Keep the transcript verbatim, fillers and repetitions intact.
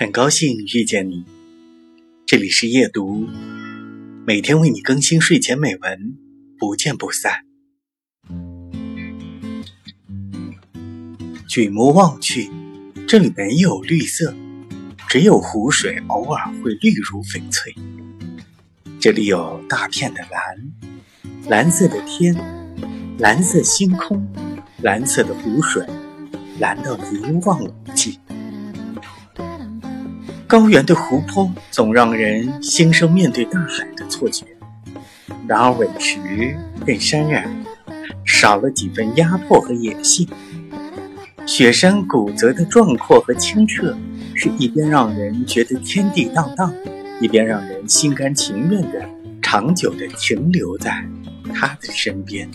很高兴遇见你，这里是夜读，每天为你更新睡前美文，不见不散。举目望去，这里没有绿色，只有湖水偶尔会绿如翡翠。这里有大片的蓝，蓝色的天，蓝色星空，蓝色的湖水，蓝到一望无际。高原的湖泊总让人心生面对大海的错觉，然而委实更潸然，少了几分压迫和野性。雪山谷泽的壮阔和清澈，是一边让人觉得天地荡荡，一边让人心甘情愿的长久的停留在他的身边。